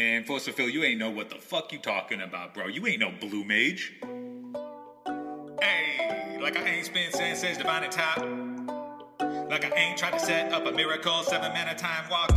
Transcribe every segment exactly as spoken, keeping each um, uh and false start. Man, Force of Will, you ain't know what the fuck you talking about, bro. You ain't no blue mage. Hey, like I ain't spent since since divine and top. Like I ain't tried to set up a miracle, seven mana time walk.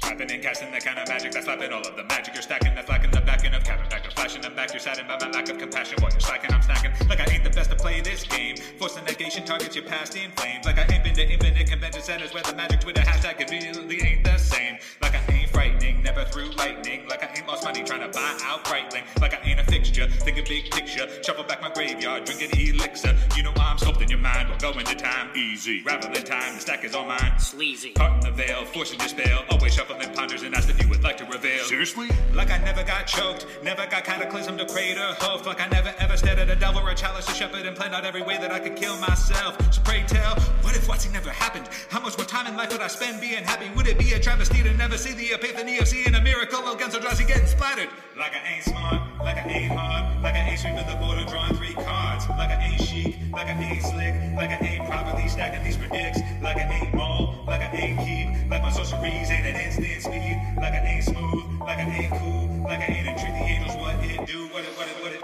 Tapping and casting that kind of magic that's slapping all of the magic you're stacking, that's lacking the backing of cabin back, flashing them back, you're saddened by my lack of compassion. While you're slacking, I'm snacking. Like I ain't the best to play this game. Force the negation targets your past in flames. Like I ain't been to infinite convention centers where the magic Twitter hashtag conveniently ain't the same. Like I ain't frightening, never through lightning. Like I ain't lost money trying to buy out brightling. Like I ain't a fixture, think a big picture. Shuffle back my graveyard, drink an elixir. You know I'm sculpting your mind, we'll go into time. Easy, raveling time, the stack is all mine. Sleazy, parting the veil, forcing your spell. Always shuffling ponders and asked if you would like to reveal. Seriously? Like I never got choked, never got cataclysm to crater hope. Like I never ever stared at a devil or a chalice or shepherd and planned out every way that I could kill myself. So pray tell, what if what's never happened? How much more time in life would I spend being happy? Would it be a travesty to never see the epiphany of seeing a miracle against a Drowsy getting splattered? Like I ain't smart, like I ain't hard, like I ain't sweeping the border drawing three cards. Like I ain't chic, like I ain't slick, like I ain't properly stacking these predicts. Like I ain't mold, like I ain't keep, like my sorceries ain't an instant speed. Like I ain't smooth, like I ain't cool, like I ain't a treat the angels what it do, what it, what it, what it.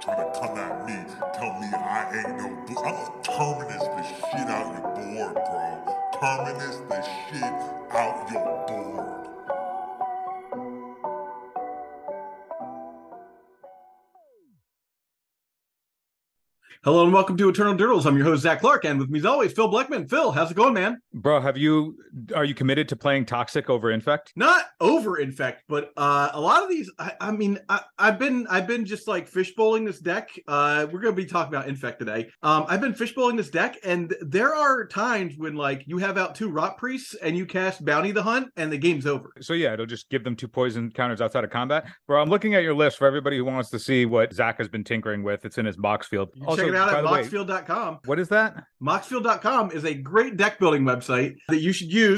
Try to come at me, tell me I ain't no boo. I'ma terminus the shit out your board, bro. Terminus the shit out your board. Hello and welcome to Eternal Dirtles. I'm your host, Zach Clark, and with me as always, Phil Bleckman. Phil, how's it going, man? Bro, have you are you committed to playing Toxic over Infect? Not over Infect, but uh, a lot of these. I, I mean, I, I've been I've been just like fishbowling this deck. Uh, we're going to be talking about Infect today. Um, I've been fishbowling this deck, and there are times when like you have out two Rotpriests and you cast Bounty of the Hunt, and the game's over. So yeah, it'll just give them two poison counters outside of combat. Bro, I'm looking at your list for everybody who wants to see what Zach has been tinkering with. It's in his Moxfield. Also, check it out at Moxfield dot com. What is that? Moxfield dot com is a great deck building website that you should use.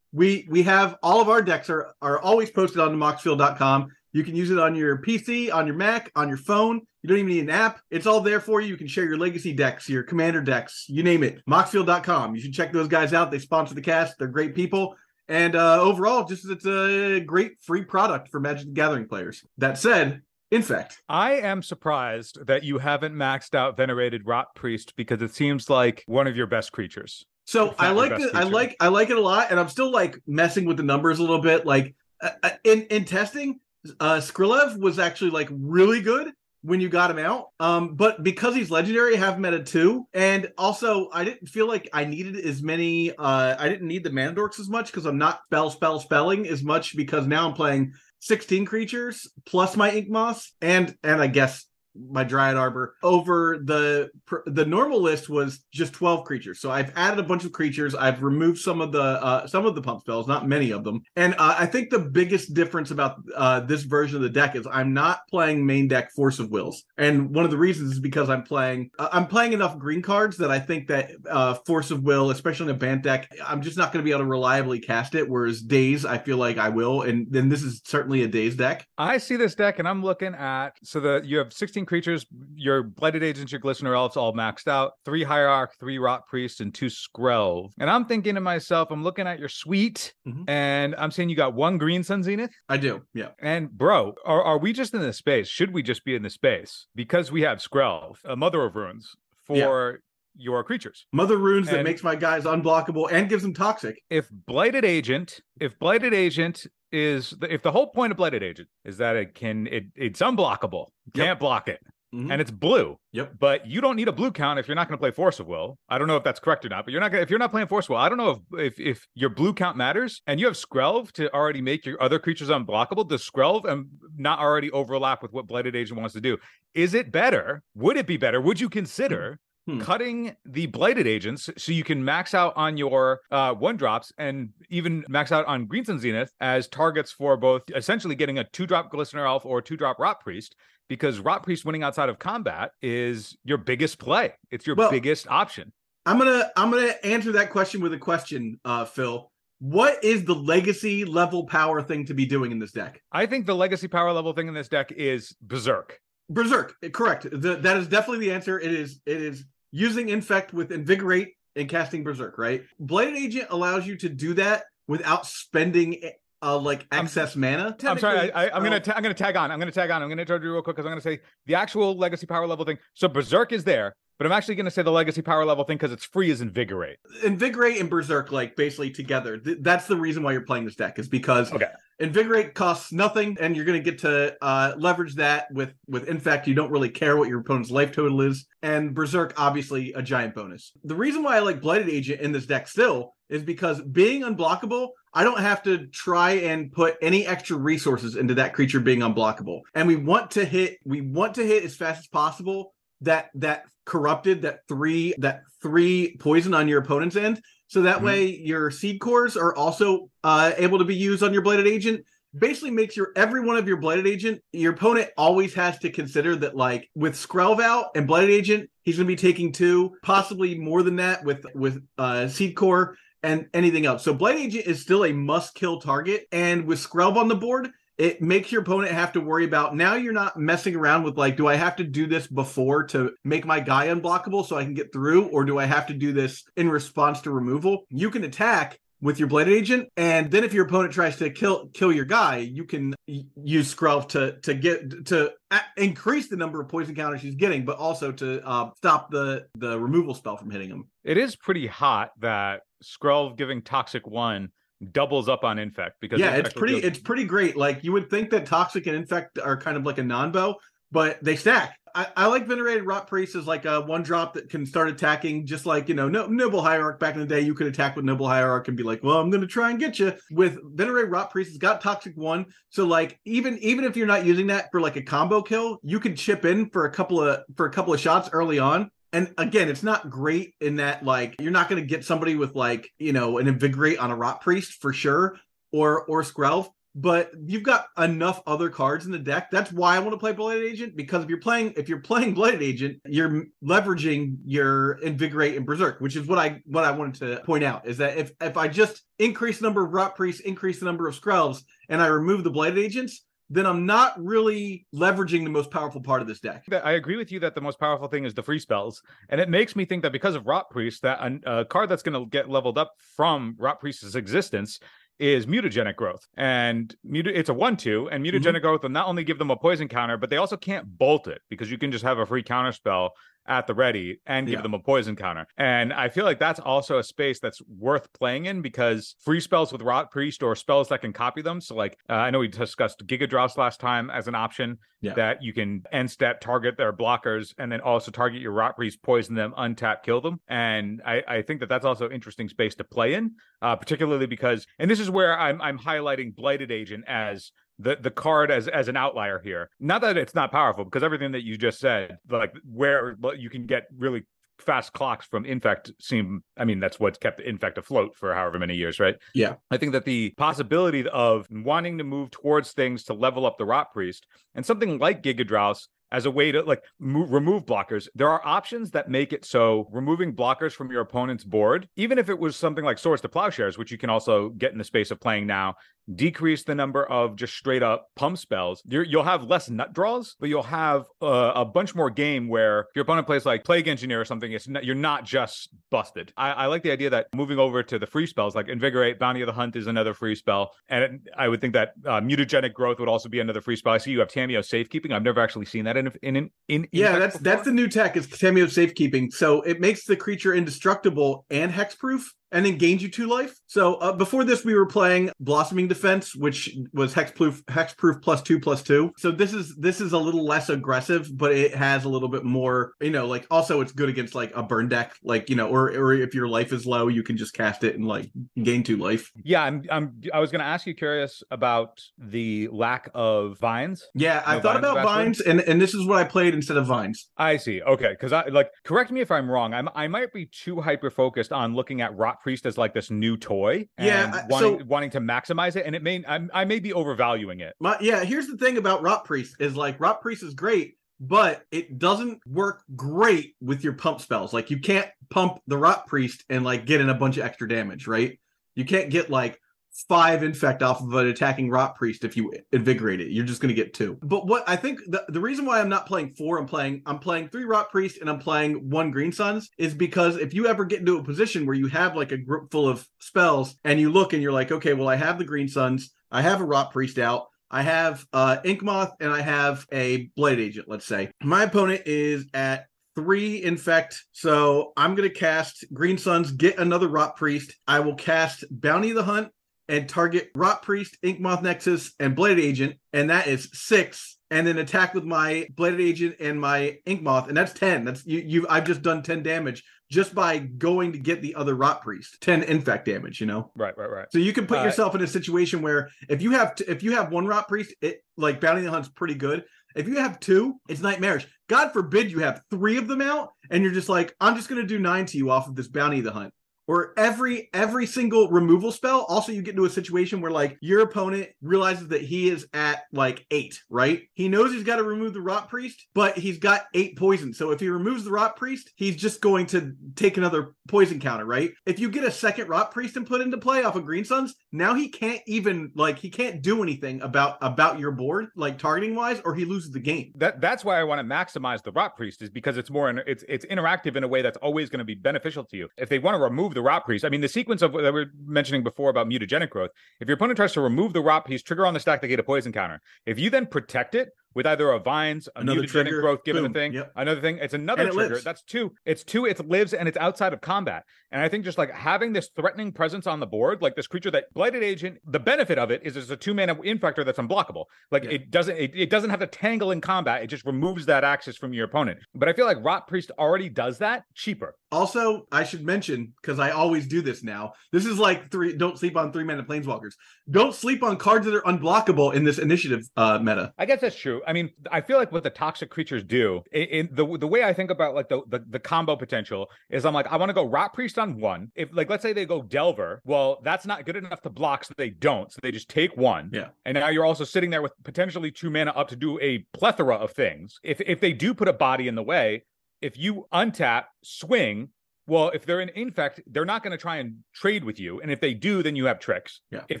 We we have all of our decks are, are always posted on Moxfield dot com. You can use it on your P C, on your Mac, on your phone. You don't even need an app. It's all there for you. You can share your legacy decks, your commander decks, you name it. Moxfield dot com. You should check those guys out. They sponsor the cast. They're great people. And uh, overall, just it's a great free product for Magic the Gathering players. That said, in fact, I am surprised that you haven't maxed out Venerated Rotpriest because it seems like one of your best creatures. So I like it. I like I like it a lot, and I'm still like messing with the numbers a little bit. Like uh, in in testing, uh, Skrelv was actually like really good when you got him out. Um, but because he's legendary, I have him at a two. And also, I didn't feel like I needed as many. Uh, I didn't need the mana dorks as much because I'm not spell spell spelling as much because now I'm playing sixteen creatures plus my Ink Moth and and I guess my Dryad Arbor. Over the the normal list was just twelve creatures, so I've added a bunch of creatures. I've removed some of the uh, some of the pump spells, not many of them. And uh, I think the biggest difference about uh, this version of the deck is I'm not playing main deck Force of Wills, and one of the reasons is because I'm playing uh, I'm playing enough green cards that I think that uh, Force of Will, especially in a Bant deck, I'm just not going to be able to reliably cast it. Whereas Daze, I feel like I will, and then this is certainly a Daze deck. I see this deck, and I'm looking at so that you have sixteen creatures, your Blighted Agents, your Glistener Elves all maxed out, three Hierarch, three Rot Priests, and two Skrelv. And I'm thinking to myself, I'm looking at your suite, mm-hmm. and I'm saying you got one Green Sun's Zenith? I do, yeah. And bro, are, are we just in this space? Should we just be in this space? Because we have Skrelv, a Mother of Runes, for... Yeah. Your creatures. Mother Runes and that makes my guys unblockable and gives them toxic. If Blighted Agent, if Blighted Agent is, if the whole point of Blighted Agent is that it can, it it's unblockable, can't yep. block it. Mm-hmm. And it's blue. Yep. But you don't need a blue count if you're not going to play Force of Will. I don't know if that's correct or not, but you're not gonna, if you're not playing Force of Will, I don't know if, if if your blue count matters. And you have Skrelv to already make your other creatures unblockable. Does Skrelv and not already overlap with what Blighted Agent wants to do? Is it better? Would it be better? Would you consider Hmm. cutting the Blighted Agents so you can max out on your uh, one drops and even max out on Green Sun Zenith as targets for both essentially getting a two drop Glistener Elf or two drop Rot Priest, because Rot Priest winning outside of combat is your biggest play. It's your well, biggest option. I'm gonna I'm gonna answer that question with a question, uh, Phil. What is the legacy level power thing to be doing in this deck? I think the legacy power level thing in this deck is Berserk. Berserk, correct. The, that is definitely the answer. It is it is using Infect with Invigorate and casting Berserk, right? Blighted Agent allows you to do that without spending Uh, like excess I'm, mana. I'm sorry. I, I, I'm oh. gonna. Ta I'm gonna tag on. I'm gonna tag on. I'm gonna interrupt you real quick because I'm gonna say the actual legacy power level thing. So Berserk is there, but I'm actually gonna say the legacy power level thing because it's free is Invigorate. Invigorate and Berserk, like basically together. Th that's the reason why you're playing this deck is because okay. Invigorate costs nothing, and you're gonna get to uh, leverage that with with Infect. You don't really care what your opponent's life total is, and Berserk obviously a giant bonus. The reason why I like Blighted Agent in this deck still is because being unblockable. I don't have to try and put any extra resources into that creature being unblockable. And we want to hit, we want to hit as fast as possible that that corrupted, that three, that three poison on your opponent's end. So that mm-hmm. way your seed cores are also uh, able to be used on your Blighted Agent. Basically makes your every one of your Blighted Agent, your opponent always has to consider that like with Skrelv out and Blighted Agent, he's gonna be taking two, possibly more than that with with uh, seed core. And anything else. So Blighted Agent is still a must-kill target, and with Skrelv on the board, it makes your opponent have to worry about, now you're not messing around with like, do I have to do this before to make my guy unblockable so I can get through, or do I have to do this in response to removal? You can attack with your Blighted Agent, and then if your opponent tries to kill kill your guy, you can use Skrelv to to get to increase the number of poison counters she's getting, but also to uh, stop the the removal spell from hitting him. It is pretty hot that Skrelv giving Toxic one doubles up on Infect because yeah, it's pretty it's pretty great. Like you would think that Toxic and Infect are kind of like a non-bow, but they stack. I, I like Venerated Rotpriest as like a one drop that can start attacking just like, you know, no, Noble Hierarch back in the day. You could attack with Noble Hierarch and be like, well, I'm going to try and get you. With Venerated Rotpriest, it's got Toxic one. So like, even even if you're not using that for like a combo kill, you can chip in for a couple of for a couple of shots early on. And again, it's not great in that like, you're not going to get somebody with like, you know, an Invigorate on a Rotpriest for sure, or or Skrelv. But you've got enough other cards in the deck. That's why I want to play Blighted Agent, because if you're playing if you're playing Blighted Agent, you're leveraging your Invigorate and Berserk, which is what I what I wanted to point out is that if if I just increase the number of Rotpriests, increase the number of Skrelvs, and I remove the Blighted Agents, then I'm not really leveraging the most powerful part of this deck. I agree with you that the most powerful thing is the free spells, and it makes me think that because of Rotpriest, that a, a card that's going to get leveled up from Rotpriest's existence is Mutagenic Growth, and it's a one two, and Mutagenic mm-hmm. Growth will not only give them a poison counter, but they also can't bolt it, because you can just have a free counter spell at the ready and give yeah. them a poison counter. And I feel like that's also a space that's worth playing in, because free spells with Rotpriest or spells that can copy them. So like, uh, I know we discussed Giga-Drowse last time as an option yeah. that you can end step target their blockers and then also target your Rotpriest, poison them, untap, kill them. And I, I think that that's also an interesting space to play in, uh, particularly because, and this is where I'm, I'm highlighting Blighted Agent as The, the card as as an outlier here. Not that it's not powerful, because everything that you just said, like where you can get really fast clocks from Infect seem, I mean, that's what's kept Infect afloat for however many years, right? Yeah. I think that the possibility of wanting to move towards things to level up the Rotpriest and something like Giga-Drowse as a way to like move, remove blockers, there are options that make it so removing blockers from your opponent's board, even if it was something like Swords to Plowshares, which you can also get in the space of playing now, decrease the number of just straight up pump spells. You're, you'll have less nut draws, but you'll have uh, a bunch more game where your opponent plays like Plague Engineer or something. It's not, you're not just busted. I, I like the idea that moving over to the free spells like Invigorate, Bounty of the Hunt is another free spell. And it, I would think that uh, Mutagenic Growth would also be another free spell. I see you have Tamiyo's Safekeeping. I've never actually seen that in in, in, in Yeah, that's before. That's the new tech is Tamiyo's Safekeeping. So it makes the creature indestructible and hexproof, and then gains you two life. So uh, before this, we were playing Blossoming Defense, which was hexproof, hexproof plus two plus two. So this is this is a little less aggressive, but it has a little bit more, you know, like also it's good against like a burn deck, like, you know, or or if your life is low, you can just cast it and like gain two life. Yeah, I'm I'm I was gonna ask you, curious about the lack of vines. Yeah, no I thought vines about vines, and and this is what I played instead of vines. I see. Okay, because I like correct me if I'm wrong. I'm I might be too hyper focused on looking at Rot Priest as like this new toy and yeah, wanting, so, wanting to maximize it, and it may I, I may be overvaluing it. My, yeah, here's the thing about Rotpriest is like Rotpriest is great, but it doesn't work great with your pump spells. Like you can't pump the Rotpriest and like get in a bunch of extra damage, right? You can't get like five Infect off of an attacking Rotpriest if you Invigorate it. You're just going to get two. But what I think the, the reason why I'm not playing four, I'm playing I'm playing three Rotpriest and I'm playing one Green Sun's, is because if you ever get into a position where you have like a group full of spells and you look and you're like, okay, well, I have the Green Sun's, I have a Rotpriest out. I have uh, Ink Moth, and I have a Blighted Agent, let's say. My opponent is at three Infect, so I'm going to cast Green Sun's, get another Rotpriest. I will cast Bounty of the Hunt and target Rotpriest, Ink Moth Nexus, and Blighted Agent, and that is six. And then attack with my Blighted Agent and my Ink Moth, and that's ten. That's you. you I've just done ten damage just by going to get the other Rotpriest. ten Infect damage, you know. Right, right, right. So you can put uh, yourself in a situation where if you have t- if you have one Rotpriest, it like Bounty of the Hunt's pretty good. If you have two, it's nightmarish. God forbid you have three of them out, and you're just like, I'm just gonna do nine to you off of this Bounty of the Hunt. Or every every single removal spell, also you get into a situation where, like, your opponent realizes that he is at, like, eight, right? He knows he's got to remove the Rotpriest, but he's got eight poison. So if he removes the Rotpriest, he's just going to take another poison counter, right? If you get a second Rotpriest and put into play off of Green Sun's, now he can't even, like, he can't do anything about, about your board, like, targeting-wise, or he loses the game. That That's why I want to maximize the Rotpriest, is because it's more, it's it's interactive in a way that's always going to be beneficial to you. If they want to remove the the Rotpriest. I mean, the sequence of that we were mentioning before about mutagenic growth, if your opponent tries to remove the Rotpriest, trigger on the stack, they get a poison counter. If you then protect it with either a Vines, a another mutagenic trigger, growth, given boom, the thing, yep. another thing, it's another it trigger. Lives. That's two. It's two, it lives, and it's outside of combat. And I think just like having this threatening presence on the board, like this creature that Blighted Agent, the benefit of it is it's a two-mana infector that's unblockable. Like yeah. it doesn't it, it doesn't have to tangle in combat. It just removes that axis from your opponent. But I feel like Rotpriest already does that cheaper. Also, I should mention, because I always do this now, this is like three. Don't sleep on three-mana planeswalkers. Don't sleep on cards that are unblockable in this initiative uh, meta. I guess that's true. I mean, I feel like what the toxic creatures do, in the the way I think about like the, the, the combo potential is I'm like, I want to go Rotpriest on one. If like, let's say they go Delver, well, that's not good enough to block, so they don't. So they just take one. Yeah. And now you're also sitting there with potentially two mana up to do a plethora of things. If if they do put a body in the way, if you untap, swing, well, if they're an infect, they're not going to try and trade with you. And if they do, then you have tricks. Yeah. If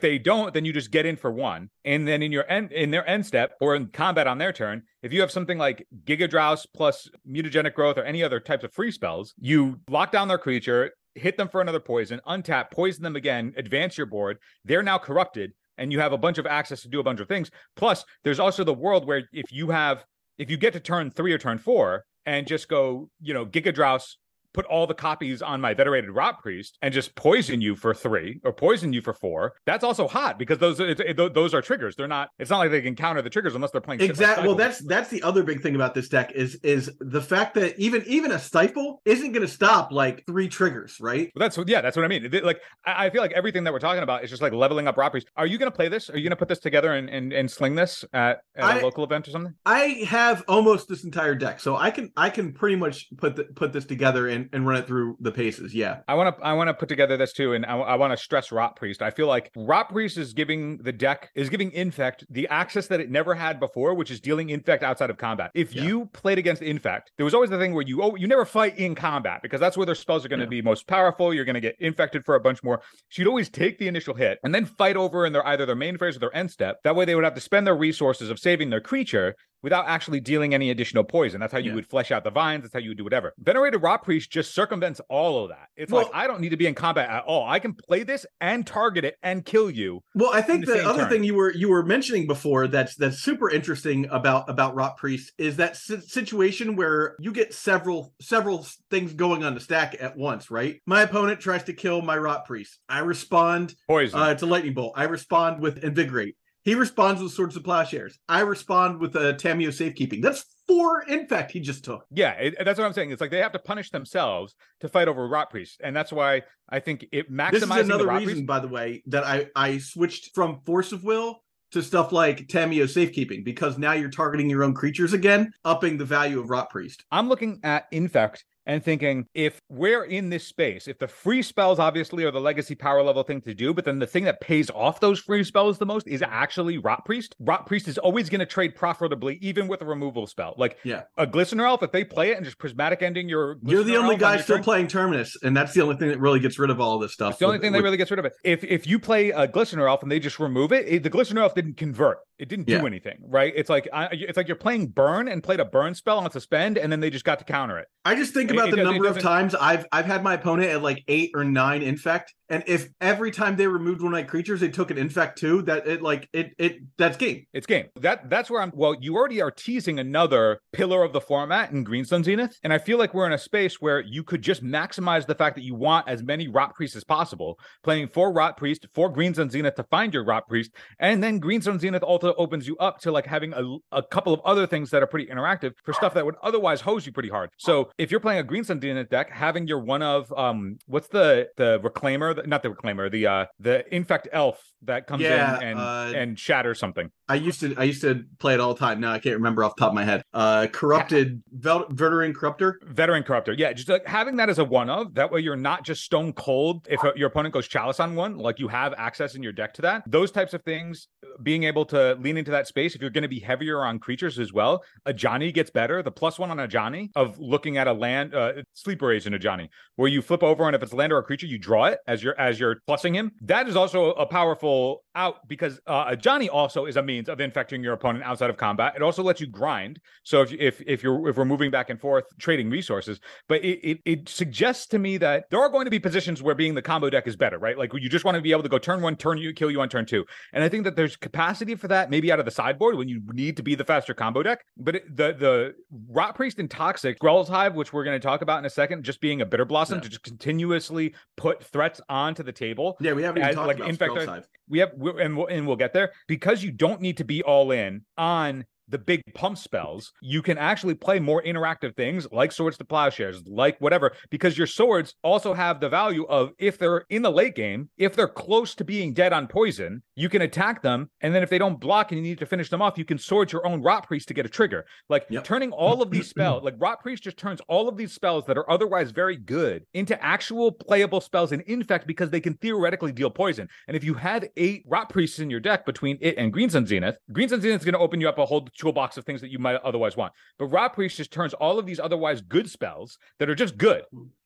they don't, then you just get in for one. And then in your end, in their end step or in combat on their turn, if you have something like Giga-Drowse plus mutagenic growth or any other types of free spells, you lock down their creature, hit them for another poison, untap, poison them again, advance your board. They're now corrupted and you have a bunch of access to do a bunch of things. Plus, there's also the world where if you have, if you get to turn three or turn four and just go, you know, Giga-Drowse, put all the copies on my venerated Rotpriest and just poison you for three or poison you for four. That's also hot because those it, it, those are triggers. They're not. It's not like they can counter the triggers unless they're playing. Exactly. Like well, that's that's the other big thing about this deck is is the fact that even even a stifle isn't going to stop like three triggers, right? Well, that's yeah, that's what I mean. Like I, I feel like everything that we're talking about is just like leveling up Rotpriest. Are you going to play this? Are you going to put this together and and, and sling this at, at I, a local event or something? I have almost this entire deck, so I can I can pretty much put the, put this together and. And run it through the paces. Yeah, I want to. I want to put together this too, and I, I want to stress Rotpriest. I feel like Rotpriest is giving the deck is giving Infect the access that it never had before, which is dealing Infect outside of combat. If yeah. you played against Infect, there was always the thing where you oh you never fight in combat because that's where their spells are going to yeah. be most powerful. You're going to get infected for a bunch more. So you'd always take the initial hit and then fight over in their either their main phase or their end step. That way they would have to spend their resources of saving their creature without actually dealing any additional poison. That's how you yeah. would flesh out the vines. That's how you would do whatever. Venerated Rotpriest just circumvents all of that. It's well, like, I don't need to be in combat at all. I can play this and target it and kill you. Well, I think the, the other turn. thing you were you were mentioning before that's that's super interesting about, about Rotpriest is that si- situation where you get several several things going on the stack at once, right? My opponent tries to kill my Rotpriest. I respond poison. Uh, to Lightning Bolt. I respond with Invigorate. He responds with Swords to Plowshares. I respond with a Tamiyo's Safekeeping. That's four Infect he just took. Yeah, it, that's what I'm saying. It's like they have to punish themselves to fight over Rotpriest. And that's why I think it maximizes the Rotpriest. This is another reason, by the way, that I, I switched from Force of Will to stuff like Tamiyo's Safekeeping, because now you're targeting your own creatures again, upping the value of Rotpriest. I'm looking at Infect and thinking, if we're in this space, if the free spells obviously are the legacy power level thing to do, but then the thing that pays off those free spells the most is actually Rotpriest. Rotpriest is always going to trade profitably, even with a removal spell. Like yeah. a Glistener Elf, if they play it and just Prismatic Ending your Glistener You're the only guy on still turn, playing Terminus, and that's the only thing that really gets rid of all of this stuff. It's the only with, thing that with... really gets rid of it. If if you play a Glistener Elf and they just remove it, it the Glistener Elf didn't convert. It didn't do yeah. anything, right? It's like I, it's like you're playing burn and played a burn spell on suspend, and then they just got to counter it. I just think about it, the it, number it of times I've I've had my opponent at like eight or nine Infect, And if every time they removed one of my creatures, they took an Infect too, that it like it it that's game. It's game. That that's where I'm. Well, you already are teasing another pillar of the format in Green Sun's Zenith, and I feel like we're in a space where you could just maximize the fact that you want as many Rotpriest as possible, playing four Rotpriest, four Green Sun's Zenith to find your Rotpriest, and then Green Sun's Zenith also opens you up to like having a a couple of other things that are pretty interactive for stuff that would otherwise hose you pretty hard. So if you're playing a Green Sun's Zenith deck, having your one of um what's the the Reclaimer. Not the Reclaimer, the uh, the Infect Elf that comes yeah, in and uh, and shatters something. I used to I used to play it all the time. Now I can't remember off the top of my head. Uh, corrupted yeah. Veteran Corruptor. Veteran Corruptor. Yeah, just like having that as a one of. That way you're not just stone cold if your opponent goes Chalice on one. Like you have access in your deck to that. Those types of things. Being able to lean into that space if you're going to be heavier on creatures as well. Ajani gets better. The plus one on Ajani of looking at a land uh, sleeper agent Ajani where you flip over and if it's land or a creature you draw it as you're as you're plussing him. That is also a powerful out because uh, Ajani also is a means of infecting your opponent outside of combat. It also lets you grind. So if if if you're if we're moving back and forth trading resources, but it it, it suggests to me that there are going to be positions where being the combo deck is better, right? Like you just want to be able to go turn one, turn you, kill you on turn two, and I think that there's capacity for that maybe out of the sideboard when you need to be the faster combo deck. But it, the the Rotpriest and Toxic, Skrull's Hive, which we're going to talk about in a second, just being a bitter blossom yeah. to just continuously put threats onto the table. Yeah, we haven't as, even talked like, about Skrull's Hive. We have, we're, and, we'll, and we'll get there because you don't need to be all in on the big pump spells. You can actually play more interactive things like Swords to Plowshares, like whatever, because your swords also have the value of if they're in the late game, if they're close to being dead on poison, you can attack them. And then if they don't block and you need to finish them off, you can sword your own Rotpriest to get a trigger. Like yep. turning all of these spells, like Rotpriest just turns all of these spells that are otherwise very good into actual playable spells in Infect because they can theoretically deal poison. And if you have eight Rotpriests in your deck between it and Green Sun's Zenith, Green Sun's Zenith is going to open you up a whole toolbox of things that you might otherwise want. But Rotpriest just turns all of these otherwise good spells that are just good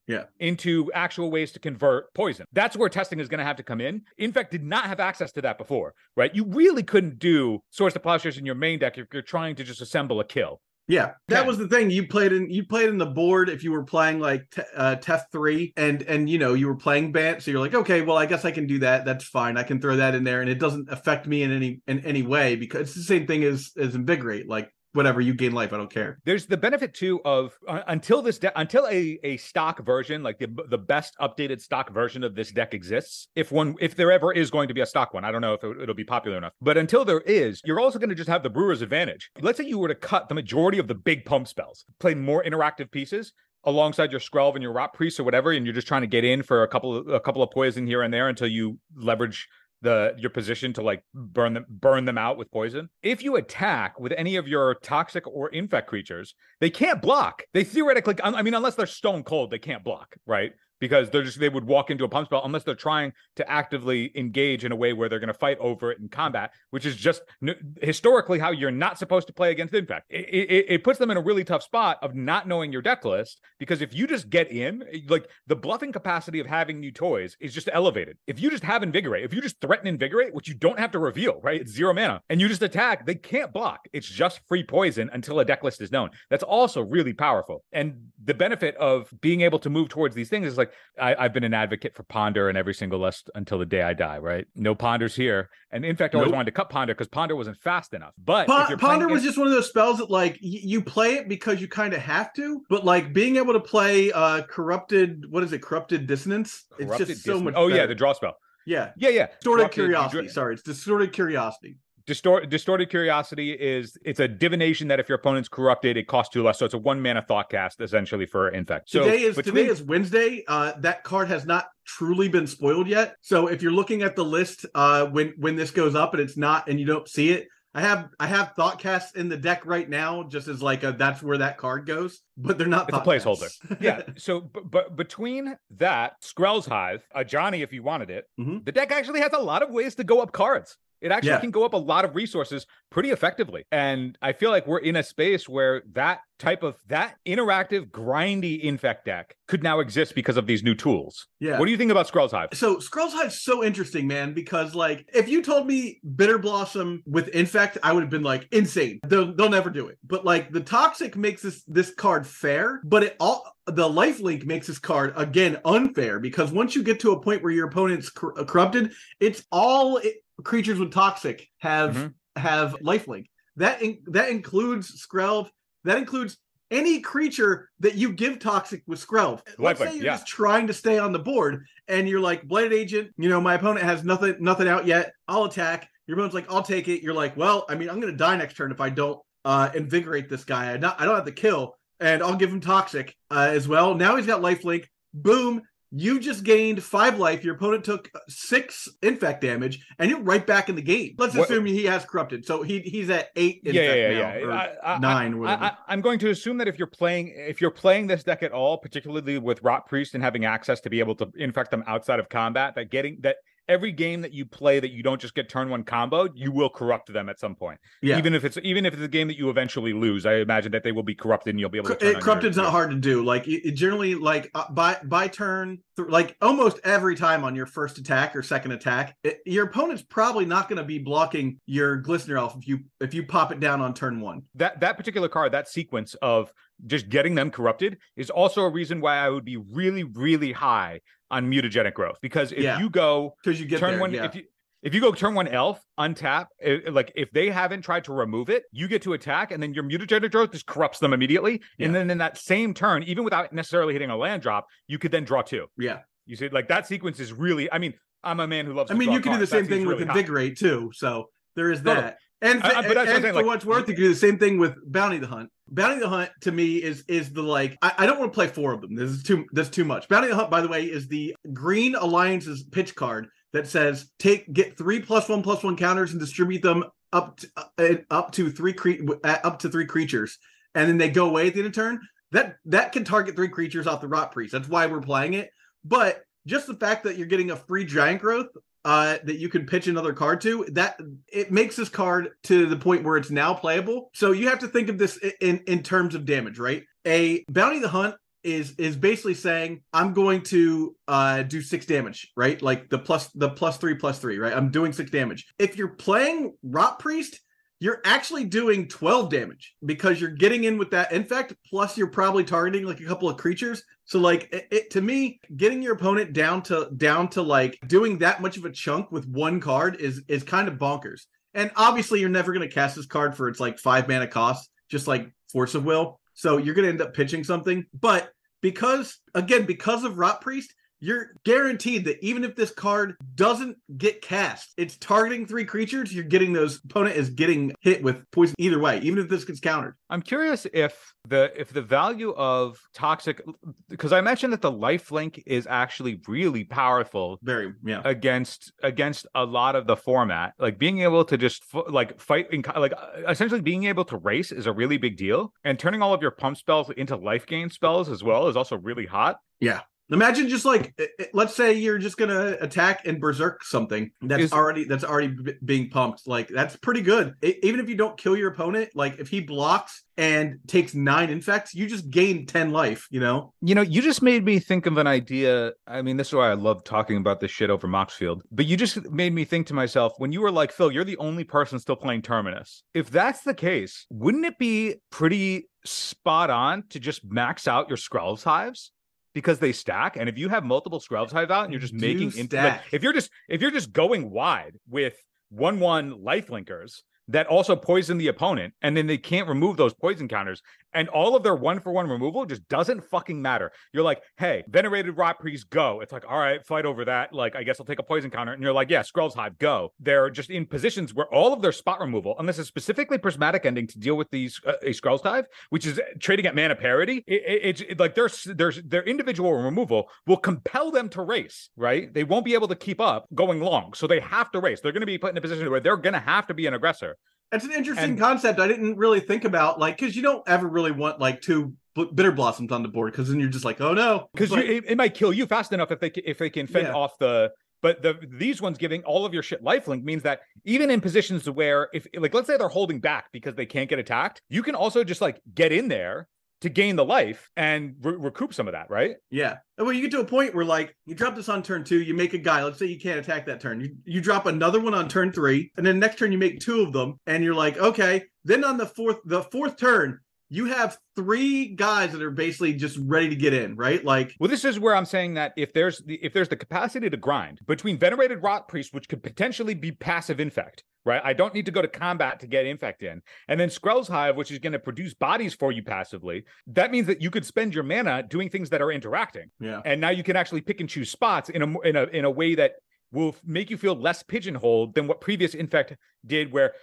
yeah. into actual ways to convert poison. That's where testing is going to have to come in. Infect did not have access to that before, right? You really couldn't do Swords to Plowshares in your main deck if you're trying to just assemble a kill. Yeah, that okay. was the thing. You played in you played in the board if you were playing like te- uh, Tef three and, and, you know, you were playing Bant. So you're like, okay, well, I guess I can do that. That's fine. I can throw that in there and it doesn't affect me in any in any way because it's the same thing as, as Invigorate. Like, whatever, you gain life. I don't care. There's the benefit too of uh, until this deck, until a, a stock version, like the the best updated stock version of this deck exists. If one, if there ever is going to be a stock one, I don't know if it, it'll be popular enough. But until there is, you're also going to just have the brewer's advantage. Let's say you were to cut the majority of the big pump spells, play more interactive pieces alongside your Skrelv and your Rotpriest or whatever, and you're just trying to get in for a couple of, a couple of poison here and there until you leverage the your position to like burn them burn them out with poison. If you attack with any of your Toxic or Infect creatures, they can't block. They theoretically, I mean, unless they're stone cold, they can't block, right? Because they're just they would walk into a pump spell unless they're trying to actively engage in a way where they're going to fight over it in combat, which is just n- historically how you're not supposed to play against Infect. It, it, it puts them in a really tough spot of not knowing your deck list, because if you just get in, like the bluffing capacity of having new toys is just elevated. If you just have Invigorate, if you just threaten Invigorate, which you don't have to reveal, right? It's zero mana, and you just attack, they can't block. It's just free poison until a deck list is known. That's also really powerful. And the benefit of being able to move towards these things is like, Like I, I've been an advocate for Ponder in every single list until the day I die, right? No Ponders here. And in fact, I always nope. wanted to cut Ponder because Ponder wasn't fast enough. But pa- if you're Ponder was it- just one of those spells that like y- you play it because you kind of have to, but like being able to play uh, Corrupted, what is it? Corrupted Dissonance? Corrupted it's just Dissonance. so much Oh better. yeah, the draw spell. Yeah. Yeah, yeah. Distorted Curiosity. Dra- Sorry, it's Distorted Curiosity. Distort, distorted Curiosity is it's a divination that if your opponent's corrupted, it costs two less. So it's a one mana thought cast essentially for Infect. So today is between... today is Wednesday. Uh, that card has not truly been spoiled yet. So if you're looking at the list uh, when when this goes up and it's not and you don't see it, I have I have thought casts in the deck right now, just as like a, that's where that card goes. But they're not. It's a placeholder. yeah. So, but b- between that Skrell's Hive, Ajani, if you wanted it, mm-hmm. the deck actually has a lot of ways to go up cards. It actually yeah. can go up a lot of resources pretty effectively. And I feel like we're in a space where that type of, that interactive, grindy Infect deck could now exist because of these new tools. Yeah. What do you think about Skrull's Hive? So Skrull's Hive's so interesting, man, because like, if you told me Bitter Blossom with Infect, I would have been like, insane. They'll, they'll never do it. But like, the Toxic makes this, this card fair, but it all... the lifelink makes this card, again, unfair, because once you get to a point where your opponent's cor- corrupted, it's all it, creatures with Toxic have mm-hmm. have lifelink. That, in, that includes Skrelv. That includes any creature that you give Toxic with Skrelv. Let's say you're yeah. just trying to stay on the board, and you're like, Blighted Agent, you know, my opponent has nothing nothing out yet. I'll attack. Your opponent's like, I'll take it. You're like, well, I mean, I'm going to die next turn if I don't uh, invigorate this guy. I, not, I don't have to kill. And I'll give him Toxic uh, as well. Now he's got lifelink. Boom. You just gained five life. Your opponent took six Infect damage, and you're right back in the game. Let's assume what? he has corrupted. So he he's at eight Infect yeah, yeah, yeah, now, yeah. Or I, I, nine. I, I, I'm going to assume that if you're playing if you're playing this deck at all, particularly with Rotpriest and having access to be able to infect them outside of combat, that getting that every game that you play that you don't just get turn one comboed, you will corrupt them at some point. Yeah. Even if it's even if it's a game that you eventually lose, I imagine that they will be corrupted and you'll be able to turn it, corrupted's not hard to do. Like it, it generally, like uh, by by turn, th- like almost every time on your first attack or second attack, it, your opponent's probably not going to be blocking your Glistener Elf if you if you pop it down on turn one. That that particular card, that sequence of just getting them corrupted is also a reason why I would be really, really high on Mutagenic Growth, because if yeah. you go you get turn there, one, yeah. if you if you go turn one Elf, untap, it, like if they haven't tried to remove it, you get to attack, and then your Mutagenic Growth just corrupts them immediately. Yeah. And then in that same turn, even without necessarily hitting a land drop, you could then draw two. Yeah, you see, like that sequence is really. I mean, I'm a man who loves. I mean, you can cards. do the same that thing with really Invigorate high. too. So there is that. No, no. And, th- I, but and, and for like, what's worth, you can do the same thing with Bounty of the Hunt. Bounty of the Hunt to me is is the like I, I don't want to play four of them. This is too that's too much. Bounty of the Hunt, by the way, is the Green Alliance's pitch card that says take get three plus one plus one counters and distribute them up to, uh, up to three cre- uh, up to three creatures, and then they go away at the end of turn. That that can target three creatures off the Rotpriest. That's why we're playing it. But just the fact that you're getting a free Giant Growth. Uh, that you can pitch another card to, that it makes this card to the point where it's now playable. So you have to think of this in, in terms of damage, right? A Bounty of the Hunt is is basically saying, I'm going to uh, do six damage, right? Like the plus the plus three, plus three, right? I'm doing six damage. If you're playing Rotpriest, you're actually doing twelve damage because you're getting in with that Infect, plus you're probably targeting like a couple of creatures. So like it, it to me, getting your opponent down to down to like doing that much of a chunk with one card is is kind of bonkers. And obviously you're never going to cast this card for its like five mana cost, just like Force of Will. So you're going to end up pitching something. But because again, because of Rotpriest, you're guaranteed that even if this card doesn't get cast, it's targeting three creatures, you're getting those, opponent is getting hit with poison either way, even if this gets countered. I'm curious if the if the value of Toxic, because I mentioned that the lifelink is actually really powerful Very, yeah. against against a lot of the format. Like being able to just like fight, in, like essentially being able to race is a really big deal. And turning all of your pump spells into life gain spells as well is also really hot. Yeah. Imagine just like, let's say you're just going to attack and berserk something that's is, already that's already b- being pumped. Like, that's pretty good. It, even if you don't kill your opponent, like if he blocks and takes nine infects, you just gain ten life, you know? You know, you just made me think of an idea. I mean, this is why I love talking about this shit over Moxfield. But you just made me think to myself, when you were like, Phil, you're the only person still playing Terminus. If that's the case, wouldn't it be pretty spot on to just max out your Skrelv's Hives? Because they stack, and if you have multiple Skrelv's Hive out and you're just Do making into like, if you're just if you're just going wide with one one lifelinkers that also poison the opponent, and then they can't remove those poison counters, and all of their one for one removal just doesn't fucking matter. You're like, hey, venerated Rotpriest, go. It's like, all right, fight over that. Like, I guess I'll take a poison counter, and you're like, yeah, Skrelv's Hive, go. They're just in positions where all of their spot removal, unless it's specifically Prismatic Ending to deal with these uh, a Skrelv's Hive, which is trading at mana parity. It, it, it's it, like their their their individual removal will compel them to race. Right? They won't be able to keep up going long, so they have to race. They're going to be put in a position where they're going to have to be an aggressor. That's an interesting and, concept I didn't really think about, like, because you don't ever really want, like, two bl- bitter blossoms on the board, because then you're just like, oh, no. Because it, it might kill you fast enough if they, if they can fend yeah. off the But the these ones giving all of your shit lifelink means that even in positions where, if like, let's say they're holding back because they can't get attacked, you can also just like get in there to gain the life and re recoup some of that, right? Yeah. Well, you get to a point where, like, you drop this on turn two, you make a guy, let's say you can't attack that turn. You, you drop another one on turn three, and then next turn you make two of them, and you're like, okay. Then on the fourth, the fourth turn, you have three guys that are basically just ready to get in, right? Like, well, this is where I'm saying that if there's the, if there's the capacity to grind between Venerated Rotpriest, which could potentially be passive Infect, right? I don't need to go to combat to get Infect in, and then Skrull's Hive, which is going to produce bodies for you passively. That means that you could spend your mana doing things that are interacting, yeah. And now you can actually pick and choose spots in a in a in a way that will make you feel less pigeonholed than what previous Infect did, where.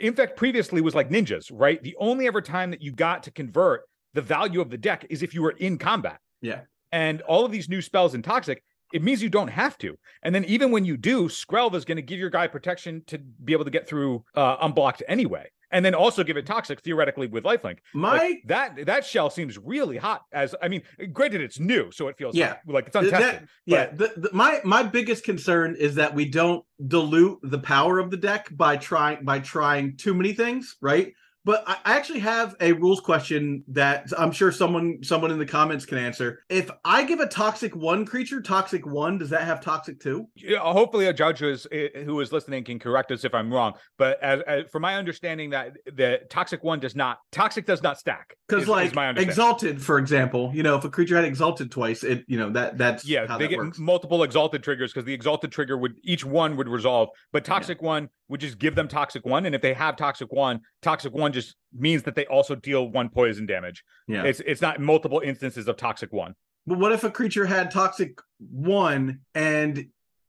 Infect previously was like ninjas, right? The only ever time that you got to convert the value of the deck is if you were in combat. Yeah. And all of these new spells in Toxic, it means you don't have to. And then even when you do, Skrelv is going to give your guy protection to be able to get through uh, unblocked anyway. And then also give it Toxic, theoretically, with lifelink. My like, that that shell seems really hot. As I mean, granted, it's new, so it feels yeah. like, like it's untested. That, yeah, the, the, my my biggest concern is that we don't dilute the power of the deck by trying by trying too many things, right? But I actually have a rules question that I'm sure someone someone in the comments can answer. If I give a Toxic one creature Toxic one, does that have Toxic two? Yeah, hopefully a judge who is, who is listening can correct us if I'm wrong. But as, as for my understanding, that the Toxic one does not Toxic does not stack. Because like Exalted, for example, you know, if a creature had Exalted twice, it you know that that's yeah how they that get works. Multiple Exalted triggers because the Exalted trigger would each one would resolve, but Toxic yeah. one would just give them Toxic one, and if they have Toxic one, Toxic one just means that they also deal one poison damage. Yeah, it's it's not multiple instances of Toxic one. But what if a creature had Toxic one and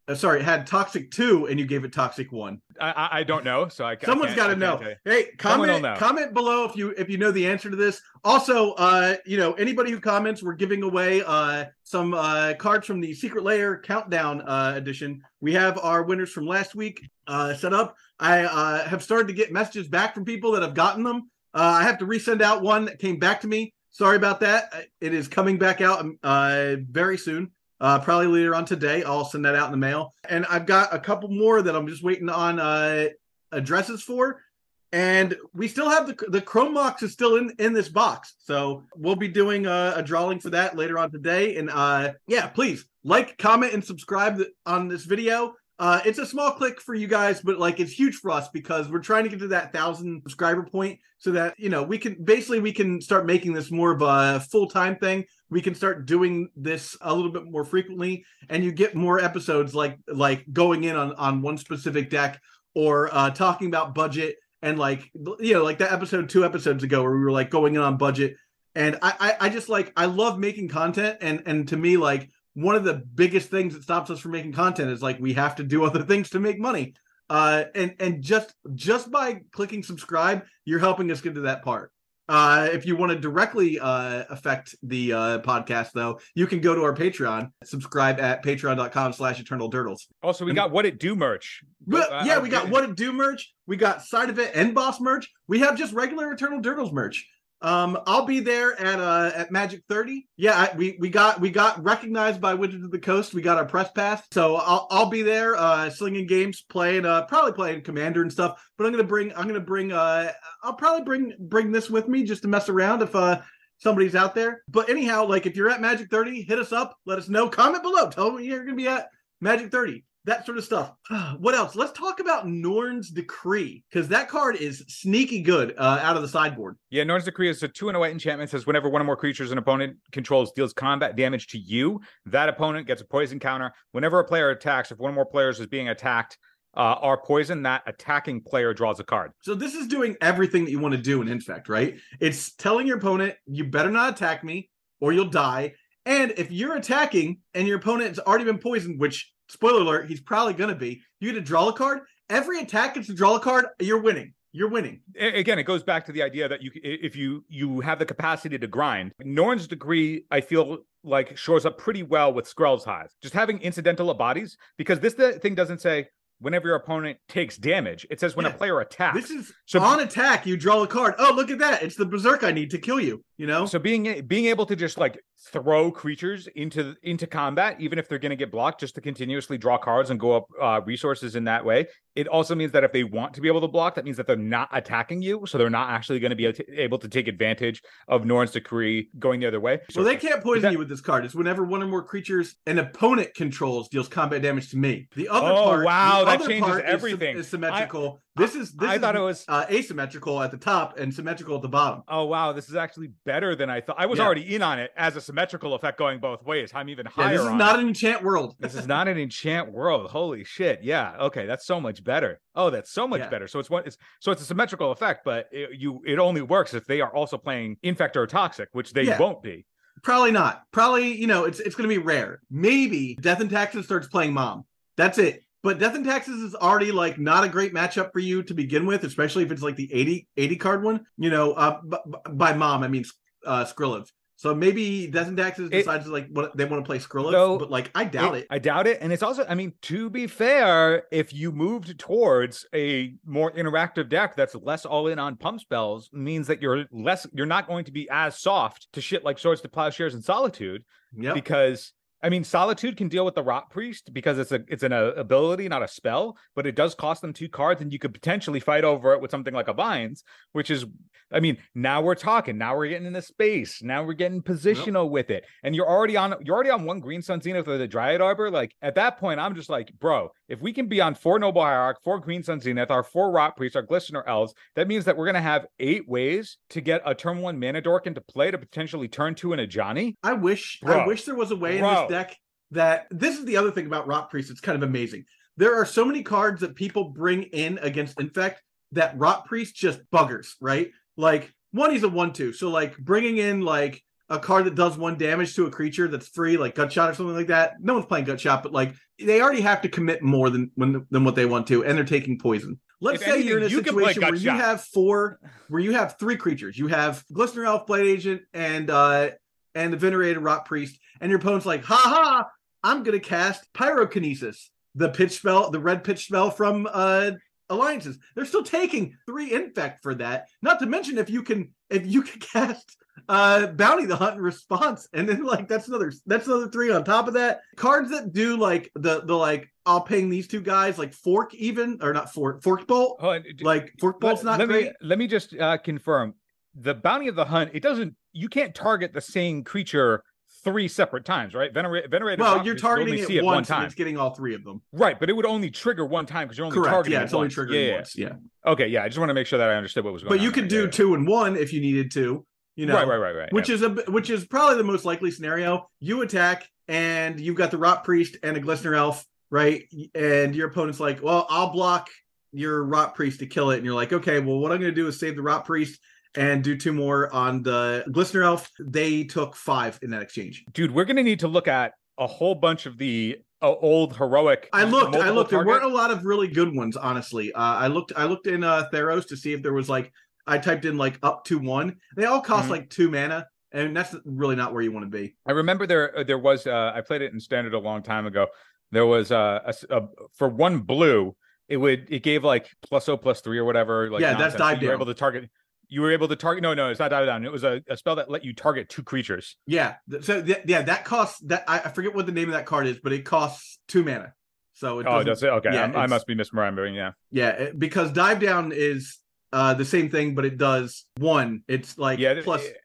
uh, sorry had Toxic two and you gave it Toxic one? I I don't know, so I someone's got to know. Hey, comment know. comment below if you if you know the answer to this. Also, uh, you know, anybody who comments, we're giving away uh some uh cards from the Secret Lair Countdown uh edition. We have our winners from last week uh set up. I uh, have started to get messages back from people that have gotten them. Uh, I have to resend out one that came back to me. Sorry about that. It is coming back out uh, very soon, uh, probably later on today. I'll send that out in the mail. And I've got a couple more that I'm just waiting on uh, addresses for. And we still have the the Chromox is still in, in this box. So we'll be doing a, a drawing for that later on today. And uh, yeah, please like, comment, and subscribe on this video. Uh, it's a small click for you guys, but like it's huge for us because we're trying to get to that thousand subscriber point so that, you know, we can basically we can start making this more of a full time thing. We can start doing this a little bit more frequently and you get more episodes like like going in on, on one specific deck or uh, talking about budget and like, you know, like that episode two episodes ago where we were like going in on budget. And I, I, I just like I love making content. And, and to me, like, one of the biggest things that stops us from making content is like we have to do other things to make money. Uh, and and just just by clicking subscribe, you're helping us get to that part. Uh, if you want to directly uh, affect the uh, podcast, though, you can go to our Patreon. Subscribe at patreon.com slash eternaldirtles. Also, we got What It Do merch. But, uh, yeah, we got What It Do merch. We got Side of It and Boss merch. We have just regular Eternal Dirtles merch. Um, I'll be there at uh at Magic thirty. Yeah, I, we we got we got recognized by Wizards of the Coast. We got our press pass, so I'll I'll be there uh slinging games, playing uh probably playing Commander and stuff. But I'm gonna bring I'm gonna bring uh I'll probably bring bring this with me just to mess around if uh somebody's out there. But anyhow, like if you're at Magic thirty, hit us up, let us know, comment below, tell me you're gonna be at Magic thirty. That sort of stuff. What else? Let's talk about Norn's Decree, because that card is sneaky good uh, out of the sideboard. Yeah, Norn's Decree is a two and a white enchantment. Says whenever one or more creatures an opponent controls deals combat damage to you, that opponent gets a poison counter. Whenever a player attacks, if one or more players is being attacked, uh, are poisoned, that attacking player draws a card. So this is doing everything that you want to do in Infect, right? It's telling your opponent, you better not attack me or you'll die. And if you're attacking and your opponent has already been poisoned, which... spoiler alert, he's probably going to be. You get to draw a card. Every attack gets to draw a card. You're winning. You're winning. Again, it goes back to the idea that you, if you you have the capacity to grind. Norn's Decree, I feel like, shores up pretty well with Skrull's Hive. Just having incidental bodies, because this thing doesn't say, whenever your opponent takes damage. It says when yeah. a player attacks. This is so on attack, you draw a card. Oh, look at that. It's the Berserk I need to kill you, you know? So being being able to just like throw creatures into into combat, even if they're going to get blocked, just to continuously draw cards and go up uh, resources in that way. It also means that if they want to be able to block, that means that they're not attacking you. So they're not actually going to be able to take advantage of Norn's Decree going the other way. So well, they can't poison that... you with this card. It's whenever one or more creatures an opponent controls deals combat damage to me. The other oh, part, wow, that changes everything. Is, is symmetrical. I, this is this I is, thought it was uh, asymmetrical at the top and symmetrical at the bottom. Oh wow, this is actually better than I thought. I was yeah. already in on it as a symmetrical effect going both ways. I'm even higher. Yeah, this is on not it. an enchant world. This is not an enchant world. Holy shit! Yeah. Okay, that's so much better. Oh, that's so much yeah. better. So it's one. It's so it's a symmetrical effect, but it, you it only works if they are also playing Infect or Toxic, which they yeah. won't be. Probably not. Probably, you know, it's it's going to be rare. Maybe Death and Taxes starts playing Mom. That's it. But Death and Taxes is already, like, not a great matchup for you to begin with, especially if it's, like, the eighty, eighty card one. You know, uh, b- b- by Mom, I mean uh, Skrelv. So maybe Death and Taxes decides, it, like, what they want to play Skrelv, so but, like, I doubt it, it. I doubt it. And it's also, I mean, to be fair, if you moved towards a more interactive deck that's less all-in on pump spells, means that you're less, you're not going to be as soft to shit like Swords to Plowshares and Solitude, yep. because... I mean, Solitude can deal with the Rotpriest because it's a it's an uh, ability, not a spell, but it does cost them two cards, and you could potentially fight over it with something like a Vines, which is, I mean, now we're talking, now we're getting into space, now we're getting positional yep. with it, and you're already on you're already on one Green Sun's Zenith or the Dryad Arbor. Like at that point, I'm just like, bro, if we can be on four Noble Hierarch, four Green Sun's Zenith, our four Rotpriest, our Glistener Elves, that means that we're gonna have eight ways to get a turn one Mana Dork into play to potentially turn two an Ajani. I wish, bro, I wish there was a way bro. in this deck that this is the other thing about Rotpriest. It's kind of amazing. There are so many cards that people bring in against Infect that Rotpriest just buggers, right? Like one, he's a one two, so like bringing in like a card that does one damage to a creature that's free, like Gutshot or something like that. No one's playing Gutshot, but like they already have to commit more than when, than what they want to, and they're taking poison. Let's if say anything, you're in a you situation where you have four, where you have three creatures. You have Glistener Elf, Blighted Agent, and uh and the venerated Rotpriest, and your opponent's like, ha ha, I'm gonna cast Pyrokinesis, the pitch spell, the red pitch spell from uh Alliances. They're still taking three Infect for that. Not to mention if you can if you can cast uh Bounty of the Hunt in response, and then like that's another that's another three on top of that. Cards that do like the the like I'll ping these two guys, like Fork even, or not Fork, Fork Bolt. Oh, like Fork Bolt's not let great. Me, let me just uh confirm. The Bounty of the Hunt, it doesn't, you can't target the same creature three separate times, right? Venerate, venerated. Well, you're targeting you it, it once, one time. It's getting all three of them, right? But it would only trigger one time because you're only Correct. targeting. Yeah, it's only triggering yeah, once. Yeah. yeah. Okay. Yeah, I just want to make sure that I understood what was going but on. But you could do yeah, two yeah. and one if you needed to. You know, right, right, right, right. Which yeah. is a which is probably the most likely scenario. You attack, and you've got the Rotpriest and a Glistener Elf, right? And your opponent's like, well, I'll block your Rotpriest to kill it, and you're like, okay, well, what I'm going to do is save the Rotpriest and do two more on the Glistener Elf. They took five in that exchange. Dude, we're going to need to look at a whole bunch of the uh, old heroic. I looked, I looked. Target. There weren't a lot of really good ones, honestly. Uh, I looked I looked in uh, Theros to see if there was like, I typed in like up to one. They all cost mm-hmm. like two mana, and that's really not where you want to be. I remember there there was, uh, I played it in Standard a long time ago. There was, uh, a, a for one blue, it would it gave like plus oh, plus three or whatever. Like yeah, nonsense. that's dive so down. You were able to target... You were able to target. No, no, it's not dive down. It was a, a spell that let you target two creatures. Yeah. So th- yeah, that costs that. I, I forget what the name of that card is, but it costs two mana. So it oh, does it? Okay, yeah, I, I must be misremembering. Yeah. Yeah, it, because dive down is uh, the same thing, but it does one. It's like yeah, plus. It,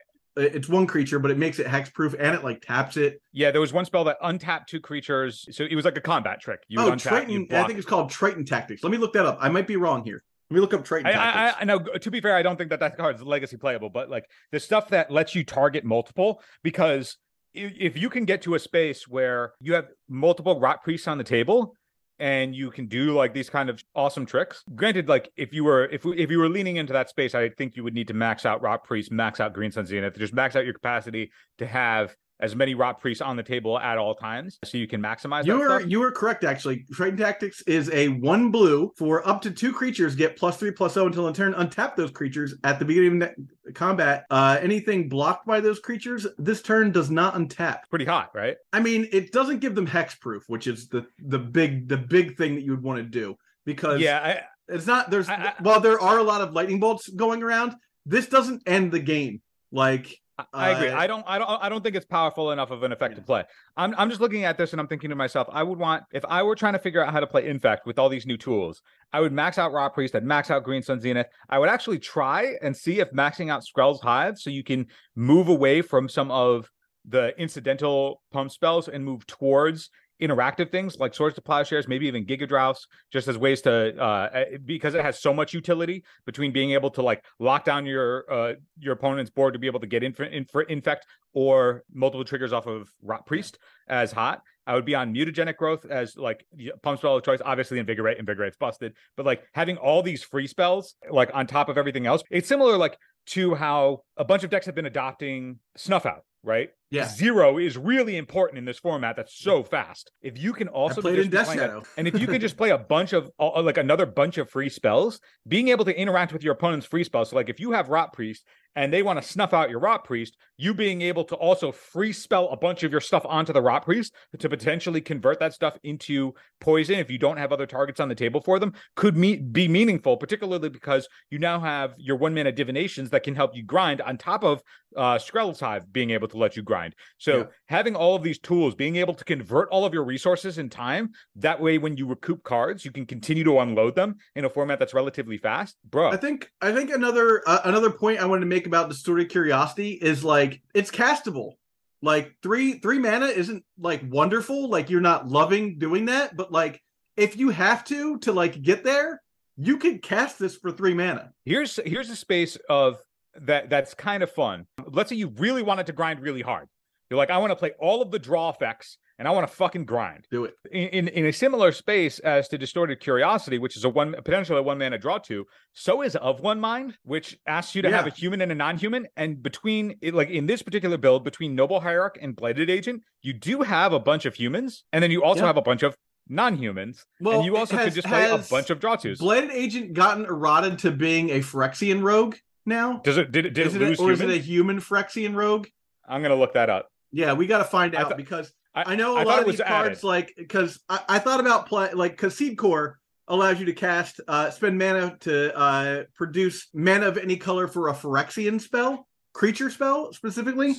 It's one creature, but it makes it hexproof, and it like taps it. Yeah, there was one spell that untapped two creatures, so it was like a combat trick. You oh, untap, Triton. I think it's called Triton Tactics. Let me look that up. I might be wrong here. Let me look up Triton Tactics. I, I, I know, to be fair, I don't think that that card is legacy playable, but like the stuff that lets you target multiple, because if you can get to a space where you have multiple Rotpriests on the table, and you can do like these kind of awesome tricks. Granted, like if you were if if you were leaning into that space, I think you would need to max out Rotpriest, max out Green Sun's Zenith, just max out your capacity to have as many Rotpriests on the table at all times, so you can maximize. You were you were correct actually. Triton Tactics is a one blue for up to two creatures get plus three plus zero until in turn untap those creatures at the beginning of ne- combat. Uh, anything blocked by those creatures this turn does not untap. Pretty hot, right? I mean, it doesn't give them hexproof, which is the the big the big thing that you would want to do. because yeah, I, it's not there's I, I, well there are a lot of lightning bolts going around. This doesn't end the game. Like I agree. Uh, I don't. I don't. I don't think it's powerful enough of an effect yeah. to play. I'm. I'm just looking at this and I'm thinking to myself, I would want, if I were trying to figure out how to play Infect with all these new tools, I would max out Rotpriest. I'd max out Green Sun's Zenith. I would actually try and see if maxing out Skrull's Hive, so you can move away from some of the incidental pump spells and move towards interactive things like Swords to Plowshares, maybe even Giga-Drowse, just as ways to uh because it has so much utility between being able to like lock down your uh your opponent's board to be able to get inf inf infect or multiple triggers off of Rotpriest as hot. I would be on Mutagenic Growth as like pump spell of choice. Obviously invigorate invigorate's busted, but like having all these free spells like on top of everything else, it's similar like to how a bunch of decks have been adopting Snuff Out. Right? Yeah. Zero is really important in this format. That's so fast. If you can also play in Death Shadow, and if you can just play a bunch of uh, like another bunch of free spells, being able to interact with your opponent's free spells. So like if you have Rotpriest and they want to snuff out your Rotpriest, you being able to also free spell a bunch of your stuff onto the Rotpriest to potentially convert that stuff into poison if you don't have other targets on the table for them could me be meaningful, particularly because you now have your one mana divinations that can help you grind on top of uh, Skrell's Hive being able to let you grind. So yeah. having all of these tools, being able to convert all of your resources in time, that way when you recoup cards, you can continue to unload them in a format that's relatively fast. Bro. I think I think another uh, another point I wanted to make about Distorted Curiosity is like it's castable. Like three three mana isn't like wonderful, like you're not loving doing that, but like if you have to to like get there, you could cast this for three mana. Here's here's a space of that that's kind of fun. Let's say you really wanted to grind really hard. You're like, I want to play all of the draw effects and I want to fucking grind. Do it. In, in in a similar space as to Distorted Curiosity, which is a one potentially a one mana draw two, so is Of One Mind, which asks you to yeah. have a human and a non-human. And between like in this particular build, between Noble Hierarch and Blighted Agent, you do have a bunch of humans, and then you also yeah. have a bunch of non-humans. Well, and you also has, could just play a bunch of draw twos. Blighted Agent gotten eroded to being a Phyrexian rogue now? Does it did it did is it lose it, or human? Is it a human Phyrexian rogue? I'm gonna look that up. Yeah, we gotta find out I because I, I know a I lot of these cards added. Like because I, I thought about play like because Seed Core allows you to cast uh spend mana to uh produce mana of any color for a Phyrexian spell, creature spell specifically.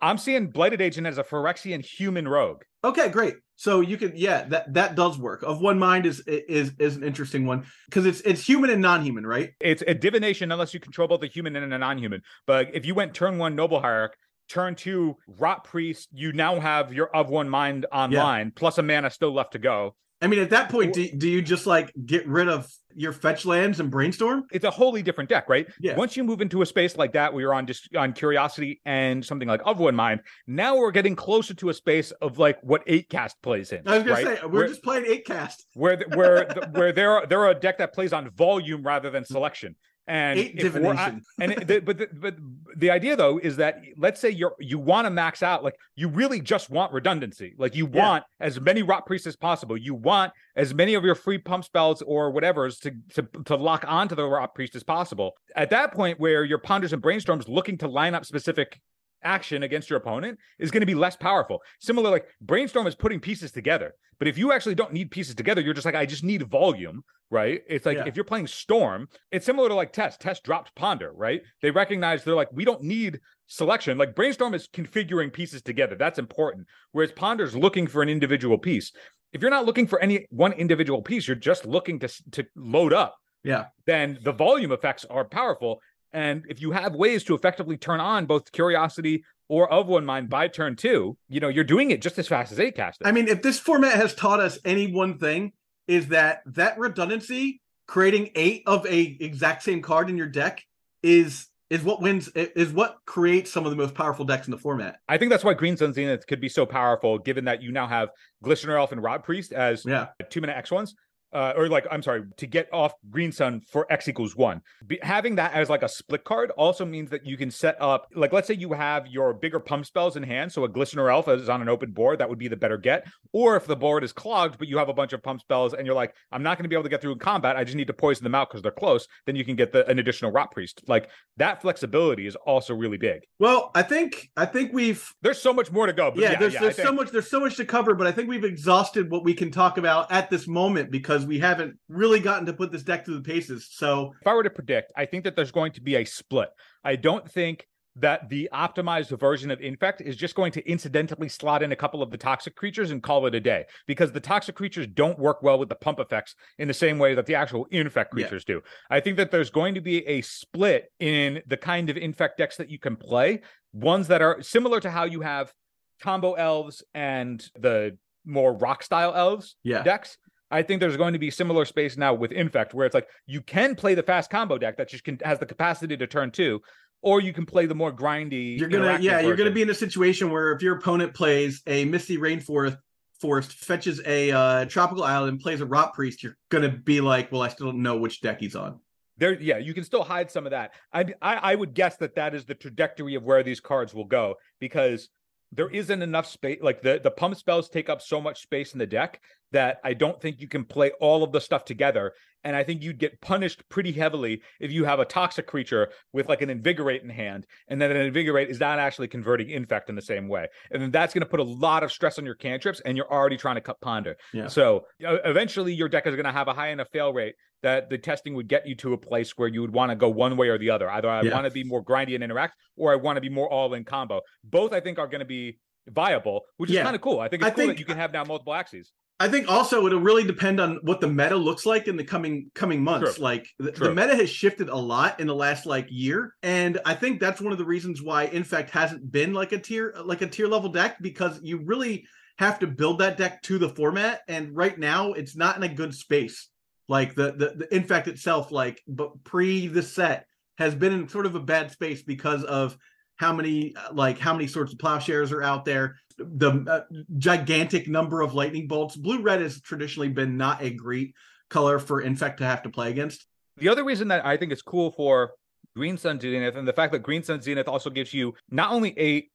I'm seeing Blighted Agent as a Phyrexian human rogue. Okay, great. So you could yeah, that that does work. Of One Mind is is is an interesting one because it's it's human and non-human, right? It's a divination unless you control both a human and a non-human. But if you went turn one Noble Hierarch, turn two Rotpriest, you now have your Of One Mind online, yeah. plus a mana still left to go. I mean, at that point, do, do you just like get rid of your fetch lands and brainstorm? It's a wholly different deck, right? Yeah. Once you move into a space like that, where you're on just on Curiosity and something like Of One Mind, now we're getting closer to a space of like what eight cast plays in. I was gonna right? say we're where, just playing eight cast, where the, where the, where there are there are a deck that plays on volume rather than selection. And eight divination. and it, the, but the, but the idea though is that let's say you're you want to max out, like you really just want redundancy, like you yeah. want as many Rotpriest as possible, you want as many of your free pump spells or whatever's to to to lock onto the Rotpriest as possible. At that point, where your Ponders and Brainstorms looking to line up specific action against your opponent is going to be less powerful. Similar, like Brainstorm is putting pieces together, but if you actually don't need pieces together, you're just like, I just need volume, right? It's like yeah. if you're playing Storm, it's similar to like Test. Test dropped Ponder, right? They recognize they're like, we don't need selection. Like Brainstorm is configuring pieces together. That's important. Whereas Ponder's looking for an individual piece. If you're not looking for any one individual piece, you're just looking to to load up. Yeah. Then the volume effects are powerful. And if you have ways to effectively turn on both Curiosity or Of One Mind by turn two, you know, you're doing it just as fast as eight cast. I mean, if this format has taught us any one thing, is that that redundancy, creating eight of a exact same card in your deck is is what wins, is what creates some of the most powerful decks in the format. I think that's why Green Sun's Zenith could be so powerful, given that you now have Glistener Elf and Rotpriest as yeah. two-minute X ones. Uh, or like, I'm sorry, to get off Green Sun for X equals one. Be having that as like a split card also means that you can set up, like, let's say you have your bigger pump spells in hand. So a Glistener Elf is on an open board. That would be the better get. Or if the board is clogged, but you have a bunch of pump spells and you're like, I'm not going to be able to get through in combat. I just need to poison them out because they're close. Then you can get the, an additional Rotpriest. Like that flexibility is also really big. Well, I think, I think we've, there's so much more to go. But yeah, yeah, there's, yeah, there's so much, there's so much to cover, but I think we've exhausted what we can talk about at this moment because because we haven't really gotten to put this deck through the paces. So if I were to predict, I think that there's going to be a split. I don't think that the optimized version of Infect is just going to incidentally slot in a couple of the toxic creatures and call it a day, because the toxic creatures don't work well with the pump effects in the same way that the actual Infect creatures yeah. do. I think that there's going to be a split in the kind of Infect decks that you can play, ones that are similar to how you have combo elves and the more rock style elves yeah. decks. I think there's going to be similar space now with Infect, where it's like you can play the fast combo deck that just can, has the capacity to turn two, or you can play the more grindy. You're gonna, yeah, version. You're gonna be in a situation where if your opponent plays a Misty Rainforest, forest fetches a uh, Tropical Island, plays a Rotpriest, you're gonna be like, well, I still don't know which deck he's on. There, yeah, you can still hide some of that. I, I, I would guess that that is the trajectory of where these cards will go, because there isn't enough space. Like the the pump spells take up so much space in the deck that I don't think you can play all of the stuff together. And I think you'd get punished pretty heavily if you have a toxic creature with like an Invigorate in hand, and then an Invigorate is not actually converting Infect in the same way. And then that's going to put a lot of stress on your cantrips, and you're already trying to cut ponder. Yeah. So uh, eventually your deck is going to have a high enough fail rate that the testing would get you to a place where you would want to go one way or the other. Either I yeah. want to be more grindy and interact, or I want to be more all-in combo. Both, I think, are going to be viable, which is yeah. kind of cool. I think it's I cool think... that you can have now multiple axes. I think also it'll really depend on what the meta looks like in the coming coming months. True. Like the, the meta has shifted a lot in the last like year, and I think that's one of the reasons why Infect hasn't been like a tier like a tier level deck, because you really have to build that deck to the format, and right now it's not in a good space. Like the the, the Infect itself, like but pre the set, has been in sort of a bad space because of how many like how many sorts of plowshares are out there. The uh, gigantic number of lightning bolts. Blue-red has traditionally been not a great color for Infect to have to play against. The other reason that I think it's cool for Green Sun's Zenith, and the fact that Green Sun's Zenith also gives you not only a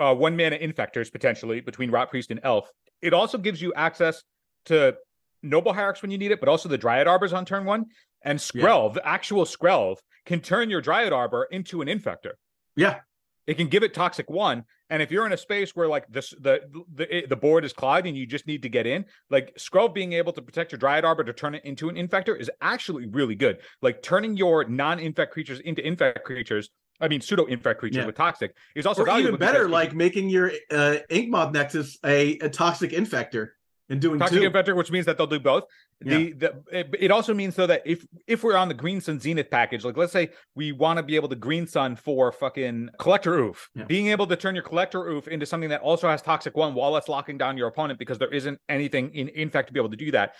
uh, one-mana Infectors, potentially, between Rotpriest and Elf, it also gives you access to Noble Hierarchs when you need it, but also the Dryad Arbors on turn one. And Skrelv, yeah. actual Skrelv, can turn your Dryad Arbor into an Infector. Yeah. It can give it Toxic one, and if you're in a space where like this, the the the board is clogged and you just need to get in, like Skrelv being able to protect your Dryad Arbor to turn it into an Infector is actually really good. Like turning your non-Infect creatures into Infect creatures, I mean pseudo-Infect creatures yeah. with Toxic is also or even better. Like making your uh, Ink Moth Nexus a, a Toxic Infector and doing Toxic two. Infector, which means that they'll do both. Yeah. The, the it, it also means though that if if we're on the Green Sun Zenith package, like let's say we want to be able to Green Sun for fucking Collector Oof, yeah. being able to turn your Collector Oof into something that also has Toxic One while it's locking down your opponent, because there isn't anything in Infect to be able to do that.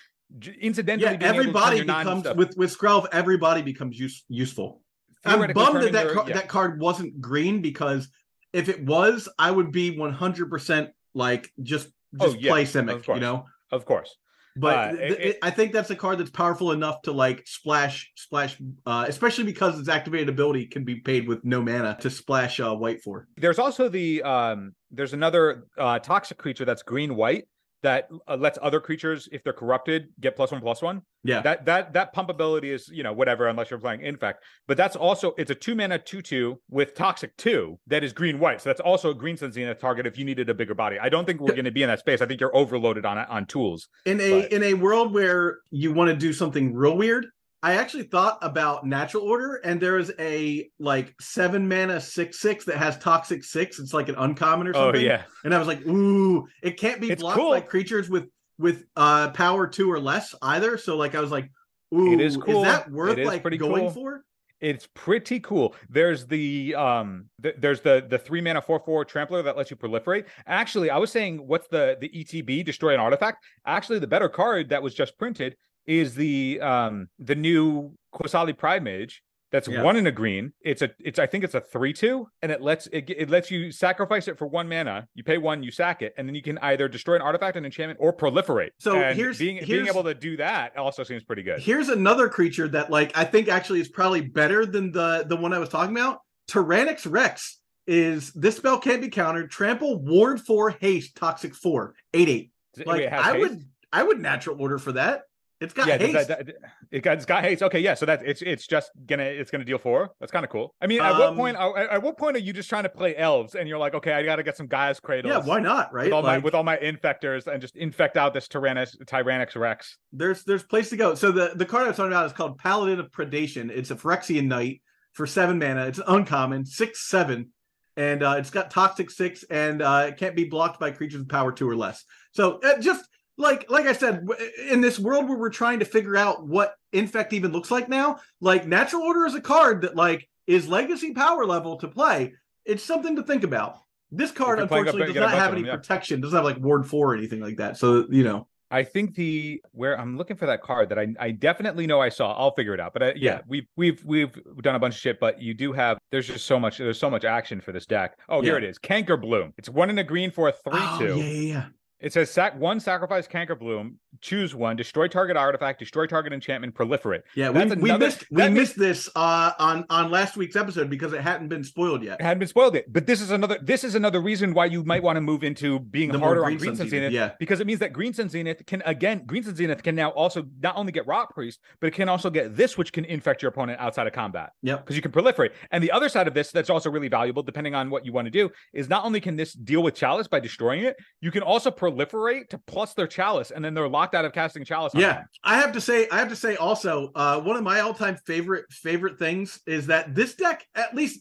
Incidentally, yeah, being everybody able to becomes with with Skrelv, everybody becomes use, useful. I'm bummed that that, your, car, yeah. that card wasn't green, because if it was, I would be one hundred percent like just just oh, yeah. play Simic, you know, of course. But uh, it, it, I think that's a card that's powerful enough to like splash, splash, uh, especially because its activated ability can be paid with no mana to splash uh, white for. There's also the um, there's another uh, toxic creature that's green white that uh, lets other creatures, if they're corrupted, get plus one plus one. Yeah, that that that pump ability is, you know, whatever, unless you're playing Infect. But that's also, it's a two mana two two with Toxic two that is green white. So that's also a Green Sun Zenith target if you needed a bigger body. I don't think we're going to be in that space. I think you're overloaded on on tools. In a but. in a world where you want to do something real weird, I actually thought about Natural Order, and there is a like seven mana six six that has Toxic six. It's like an uncommon or something. Oh yeah. And I was like, ooh, it can't be it's blocked cool. by creatures with with uh, power two or less either. So like I was like, ooh, it is, cool. is that worth is like going cool. for? It's pretty cool. There's the um, th- there's the the three mana four four trampler that lets you proliferate. Actually, I was saying, what's the the E T B, destroy an artifact? Actually, the better card that was just printed is the um the new Quasali Pride Mage that's yeah. one in a green. It's a it's I think it's a three two, and it lets it, it lets you sacrifice it for one mana. You pay one, you sack it, and then you can either destroy an artifact, an enchantment, or proliferate. So and here's being here's, being able to do that also seems pretty good. Here's another creature that like I think actually is probably better than the the one I was talking about. Tyrranax Rex is this spell can't be countered. Trample, ward four, haste, toxic four, eight eight. Like Wait, I haste? would I would Natural Order for that. It's got yeah, haste. That, that, it got, it's got haste. Okay, yeah. So that's it's it's just gonna it's gonna deal four. That's kind of cool. I mean, at um, what point? At what point are you just trying to play elves and you're like, okay, I gotta get some Gaia's Cradles. Yeah, why not? Right? With all like, my with all my infectors and just infect out this Tyrranax Tyrranax Rex. There's there's place to go. So the the card I was talking about is called Paladin of Predation. It's a Phyrexian Knight for seven mana. It's uncommon, six seven, and uh, it's got Toxic six, and uh, it can't be blocked by creatures with power two or less. So uh, just. Like, like I said, in this world where we're trying to figure out what Infect even looks like now, like Natural Order is a card that like is legacy power level to play. It's something to think about. This card, unfortunately, up, does not have them, any yeah. protection. Doesn't have like Ward four or anything like that. So, you know. I think the where I'm looking for that card that I, I definitely know I saw. I'll figure it out. But I, yeah, yeah, we've we've we've done a bunch of shit. But you do have there's just so much there's so much action for this deck. Oh, yeah. Here it is, Canker Bloom. It's one in a green for a three oh, two. Yeah, yeah, yeah. It says, sac one, sacrifice Canker Bloom, choose one, destroy target artifact, destroy target enchantment, proliferate. Yeah, we, another, we missed we means, missed this uh, on, on last week's episode because it hadn't been spoiled yet. It hadn't been spoiled yet. But this is another this is another reason why you might want to move into being the harder Green on Green Sun's Zenith. Yeah. Because it means that Green Sun's Zenith can, again, Green Sun's Zenith can now also not only get Rotpriest, but it can also get this, which can infect your opponent outside of combat. Yeah. Because you can proliferate. And the other side of this that's also really valuable, depending on what you want to do, is not only can this deal with Chalice by destroying it, you can also proliferate proliferate to plus their Chalice, and then they're locked out of casting Chalice. Yeah, them. I have to say, I have to say also, uh, one of my all-time favorite favorite things is that this deck, at least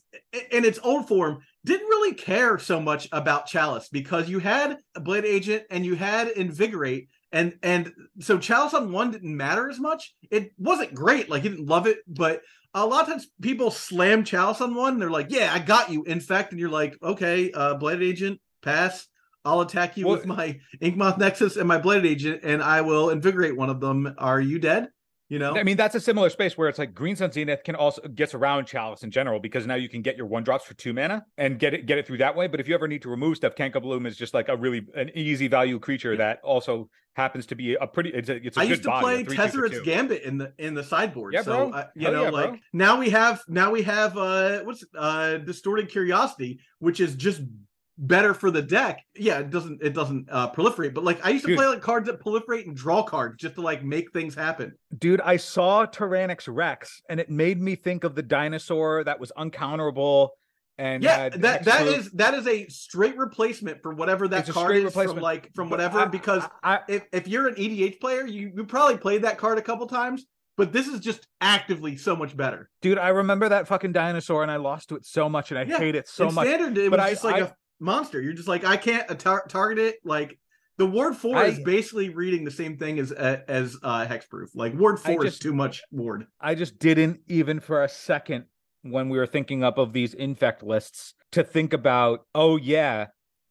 in its old form, didn't really care so much about Chalice because you had a Blighted Agent and you had Invigorate, and and so Chalice on one didn't matter as much. It wasn't great, like you didn't love it, but a lot of times people slam Chalice on one, and they're like, "Yeah, I got you, Infect," and you're like, "Okay, uh, Blighted Agent, pass." I'll attack you well, with my Ink Moth Nexus and my Blighted Agent, and I will invigorate one of them. Are you dead? You know, I mean, that's a similar space where it's like Green Sun's Zenith can also gets around Chalice in general because now you can get your one drops for two mana and get it get it through that way. But if you ever need to remove stuff, Canker Bloom is just like a really an easy value creature yeah. that also happens to be a pretty. It's a, it's a I good used to body, play three, Tesserit's two, two. Gambit in the in the sideboard. Yeah, so I, you Hell know, yeah, like bro. now we have now we have uh, what's uh, Distorted Curiosity, which is just. Better for the deck. Yeah, it doesn't it doesn't uh proliferate, but like I used to dude, play like cards that proliferate and draw cards just to like make things happen. Dude, I saw Tyrranax Rex and it made me think of the dinosaur that was uncounterable and yeah, that that is that is a straight replacement for whatever that card is from like from whatever I, because I, I, if if you're an E D H player, you you probably played that card a couple times. But this is just actively so much better. Dude, I remember that fucking dinosaur and I lost to it so much and I yeah, hate it so in much. Standard, it but was I, just like I, a monster. You're just like, I can't tar target it. Like the Ward four I, is basically reading the same thing as uh, as uh Hexproof. Like Ward four just, is too much Ward. I just didn't even for a second when we were thinking up of these infect lists to think about, oh yeah,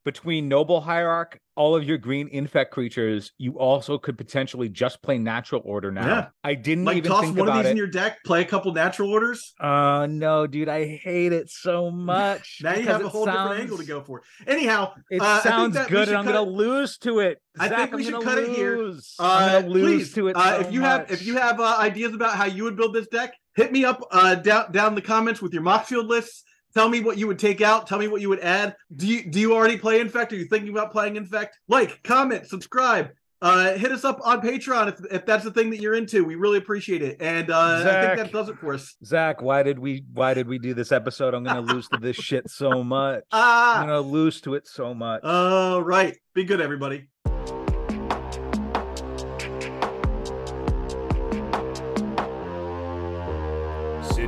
between Noble Hierarch, all of your green infect creatures, you also could potentially just play Natural Order now. Yeah. I didn't like, even toss think one about of these it. in your deck, play a couple Natural Orders. Uh, no, dude, I hate it so much. Now you have a whole sounds, different angle to go for. Anyhow, it uh, sounds I think good, and I'm going to lose to it. Zach, I think we I'm should cut lose. it here. Uh, I'm going to lose please, to it. So uh, if you much. have if you have uh, ideas about how you would build this deck, hit me up uh, down down in the comments with your Moxfield lists. Tell me what you would take out. Tell me what you would add. Do you do you already play Infect? Are you thinking about playing Infect? Like, comment, subscribe. Uh, hit us up on Patreon if, if that's the thing that you're into. We really appreciate it. And uh, Zach, I think that does it for us. Zach, why did we why did we do this episode? I'm gonna lose to this shit so much. Ah, I'm gonna lose to it so much. All right, be good, everybody.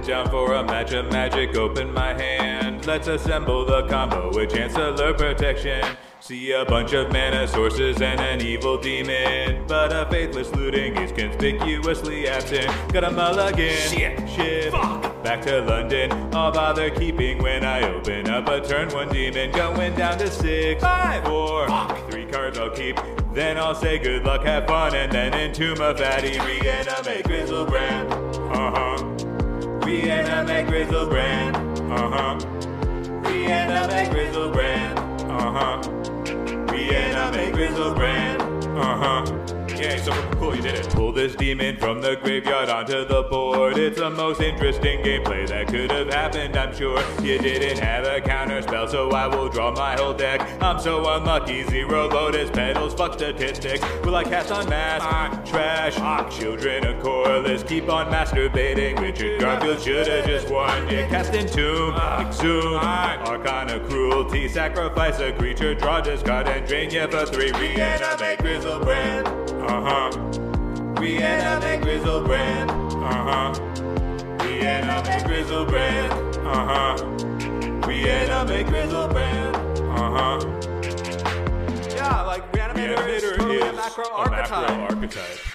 Down for a match of magic, open my hand. Let's assemble the combo with Chancellor Protection. See a bunch of mana sources and an evil demon, but a faithless looting is conspicuously absent. Got a mulligan, shit, shit, fuck. Back to London, I'll bother keeping when I open up a turn one demon. Going down to six, five, four, fuck. Three cards I'll keep. Then I'll say good luck, have fun, and then entomb a fatty. Reanimate Griselbrand, uh-huh. Reanimate Griselbrand, uh-huh. Reanimate Griselbrand, uh-huh. Reanimate Griselbrand, uh-huh. game, so cool you did it. Pull this demon from the graveyard onto the board. It's the most interesting gameplay that could have happened, I'm sure. You didn't have a counter spell, so I will draw my whole deck. I'm so unlucky, zero lotus petals, fuck statistics. Will I cast on mass? Ah, trash. Ah, children of Corliss keep on masturbating. Richard Garfield should have just warned you. Cast Entomb, ah, Exhume, ah, Arcana Cruelty, sacrifice a creature, draw, discard, and drain you for three. Reanimate Griselbrand, uh-huh. Reanimate Griselbrand, uh-huh. Reanimate Griselbrand, uh-huh. Reanimate Griselbrand, uh-huh. Yeah, like reanimator, yeah, is totally a macro archetype. A macro archetype.